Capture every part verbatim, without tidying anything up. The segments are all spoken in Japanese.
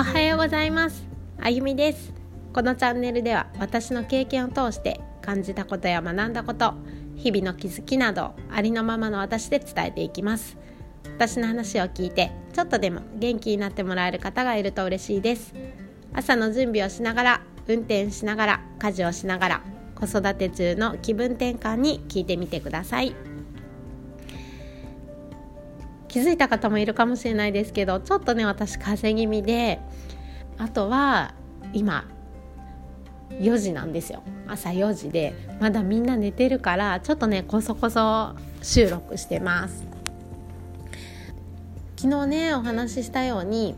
おはようございます。あゆみです。このチャンネルでは私の経験を通して感じたことや学んだこと、日々の気づきなどありのままの私で伝えていきます。私の話を聞いてちょっとでも元気になってもらえる方がいると嬉しいです。朝の準備をしながら、運転しながら、家事をしながら、子育て中の気分転換に聞いてみてください。気づいた方もいるかもしれないですけど、ちょっとね私風邪気味で、あとは今よじなんですよ。朝よじでまだみんな寝てるから、ちょっとねこそこそ収録してます。昨日ねお話ししたように、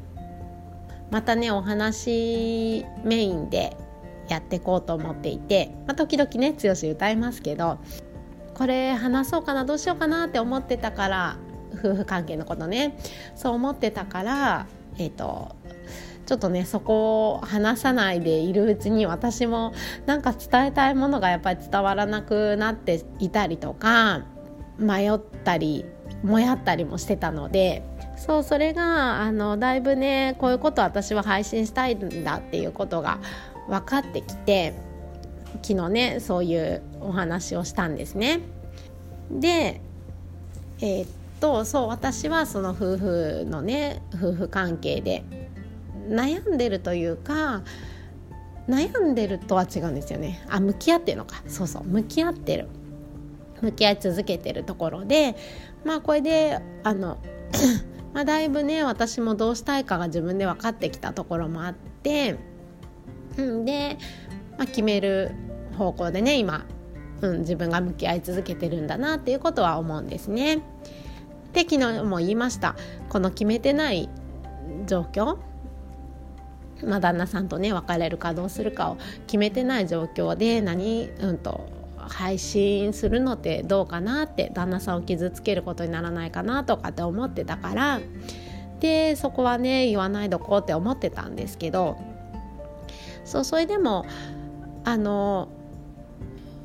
またねお話メインでやっていこうと思っていて、まあ、時々ね強し歌いますけど、これ話そうかなどうしようかなって思ってたから、夫婦関係のことね、そう思ってたから、えーと、ちょっとねそこを話さないでいるうちに、私もなんか伝えたいものがやっぱり伝わらなくなっていたりとか、迷ったりもやったりもしてたので、そうそれがあのだいぶね、こういうこと私は配信したいんだっていうことが分かってきて、昨日ねそういうお話をしたんですね。で、えーとそう私はその夫婦のね夫婦関係で悩んでるというか、悩んでるとは違うんですよね。あ、向き合ってるのか。そうそう、向き合ってる、向き合い続けてるところで、まあこれであのまあだいぶね私もどうしたいかが自分で分かってきたところもあって、うん、で、まあ、決める方向でね今、うん、自分が向き合い続けてるんだなっていうことは思うんですね。で、昨日も言いました。この決めてない状況、まあ、旦那さんとね別れるかどうするかを決めてない状況で何、うん、と配信するのってどうかなって、旦那さんを傷つけることにならないかなとかって思ってたから、でそこはね言わないどこうって思ってたんですけど、そうそれでもあの、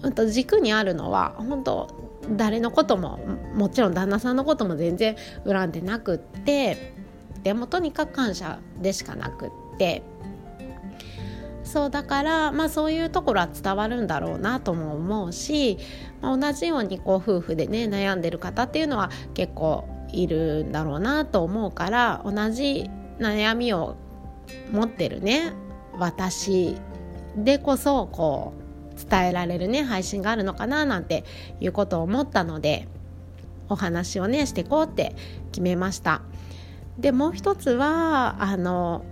うん、と軸にあるのは本当誰のことも、もちろん旦那さんのことも全然恨んでなくって、でもとにかく感謝でしかなくって、そうだから、まあ、そういうところは伝わるんだろうなとも思うし、まあ、同じようにこう夫婦でね悩んでる方っていうのは結構いるんだろうなと思うから、同じ悩みを持ってるね私でこそこう伝えられるね配信があるのかななんていうことを思ったので、お話をねしてこうって決めました。でもう一つはあの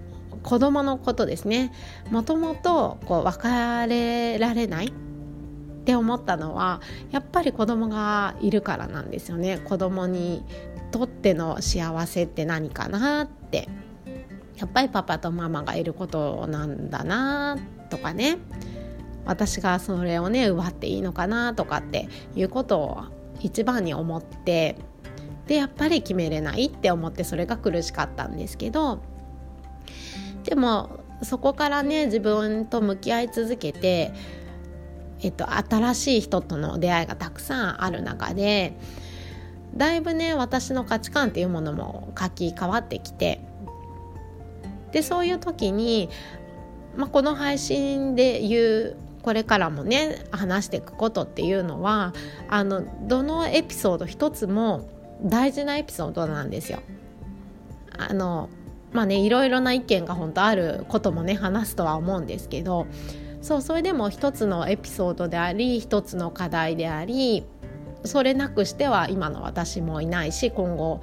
子供のことですね。もともとこう別れられないって思ったのはやっぱり子供がいるからなんですよね。子供にとっての幸せって何かなって、やっぱりパパとママがいることなんだなとかね、私がそれをね奪っていいのかなとかっていうことを一番に思って、でやっぱり決めれないって思って、それが苦しかったんですけど、でもそこからね自分と向き合い続けて、えっと、新しい人との出会いがたくさんある中で、だいぶね私の価値観っていうものも書き換わってきて、でそういう時に、まあ、この配信で言うこれからもね話していくことっていうのは、あのどのエピソード一つも大事なエピソードなんですよ。あのまあねいろいろな意見が本当あることもね話すとは思うんですけど、そうそれでも一つのエピソードであり、一つの課題であり、それなくしては今の私もいないし、今後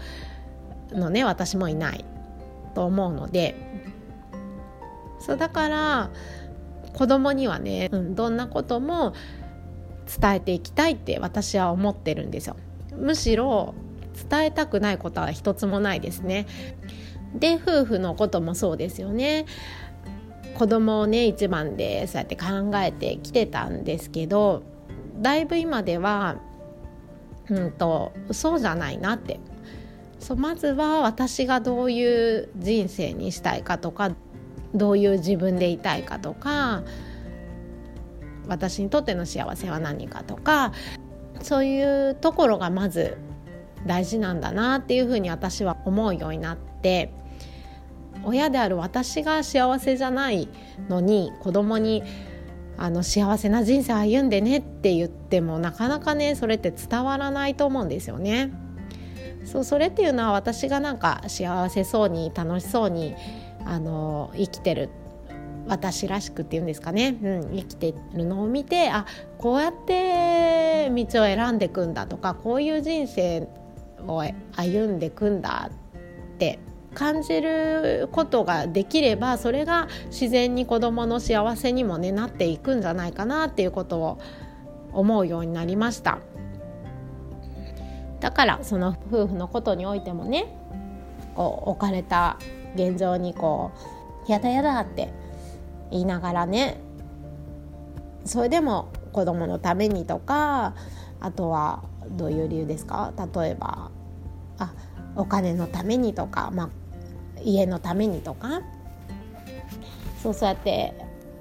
のね私もいないと思うので、そうだから子供にはね、うん、どんなことも伝えていきたいって私は思ってるんですよ。むしろ伝えたくないことは一つもないですね。で夫婦のこともそうですよね。子供をね一番でそうやって考えてきてたんですけど、だいぶ今では、うんと、そうじゃないなって、そうまずは私がどういう人生にしたいかとか、どういう自分でいたいかとか、私にとっての幸せは何かとか、そういうところがまず大事なんだなっていうふうに私は思うようになって、親である私が幸せじゃないのに子供にあの幸せな人生歩んでねって言ってもなかなかねそれって伝わらないと思うんですよね。そう、それっていうのは私がなんか幸せそうに楽しそうにあの生きてる私らしくっていうんですかね、うん、生きてるのを見て、あ、こうやって道を選んでいくんだとかこういう人生を歩んでいくんだって感じることができれば、それが自然に子どもの幸せにも、ね、なっていくんじゃないかなっていうことを思うようになりました。だからその夫婦のことにおいてもね、こう置かれた現状にこうやだやだって言いながらね、それでも子どものためにとか、あとはどういう理由ですか、例えばあお金のためにとか、まあ、家のためにとか、そう、そうやって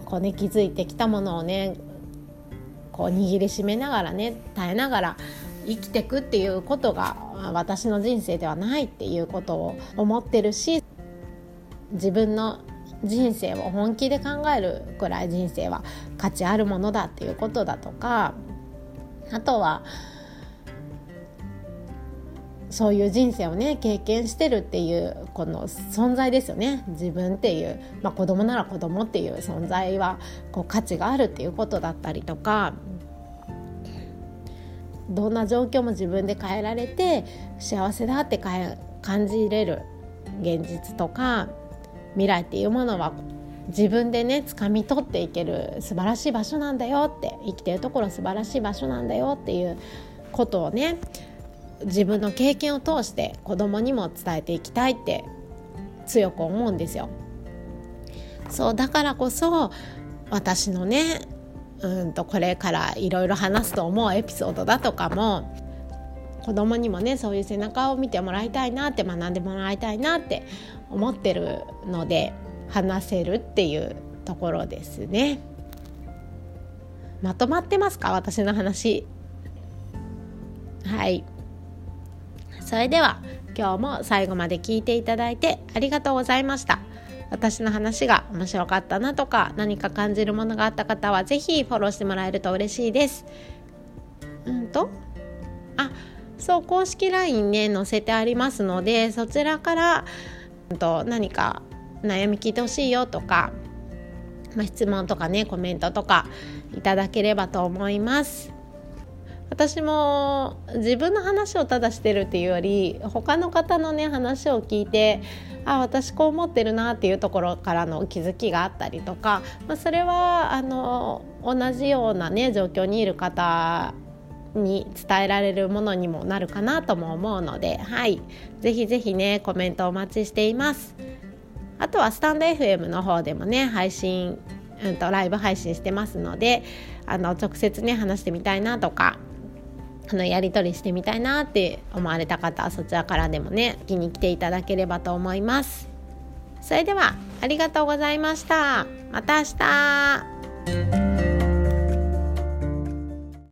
こう、ね、気づいてきたものをねこう握りしめながらね耐えながら生きていくっていうことが私の人生ではないっていうことを思ってるし、自分の人生を本気で考えるくらい人生は価値あるものだっていうことだとか、あとはそういう人生をね経験してるっていうこの存在ですよね。自分っていう、まあ、子供なら子供っていう存在はこう価値があるっていうことだったりとか、どんな状況も自分で変えられて幸せだって感じれる現実とか、未来っていうものは自分でね掴み取っていける素晴らしい場所なんだよって、生きてるところ素晴らしい場所なんだよっていうことをね自分の経験を通して子供にも伝えていきたいって強く思うんですよ。そう、だからこそ私のねうんとこれからいろいろ話すと思うエピソードだとかも子供にもねそういう背中を見てもらいたいなって、学んでもらいたいなって思ってるので話せるっていうところですね。まとまってますか、私の話。はい、それでは今日も最後まで聞いていただいてありがとうございました。私の話が面白かったなとか何か感じるものがあった方はぜひフォローしてもらえると嬉しいです。うんとあ、そう、公式 ライン ね載せてありますので、そちらから、うん、と何か悩み聞いてほしいよとか、まあ、質問とかねコメントとかいただければと思います。私も自分の話をただしてるっていうより他の方のね話を聞いて、あ、私こう思ってるなっていうところからの気づきがあったりとか、まあ、それはあの同じようなね状況にいる方に伝えられるものにもなるかなとも思うので、はい、ぜひぜひねコメントお待ちしています。あとはスタンド エフエム の方でもね配信、うん、とライブ配信してますので、あの直接ね話してみたいなとか、あのやり取りしてみたいなって思われた方はそちらからでもね気に来ていただければと思います。それではありがとうございました。また明日。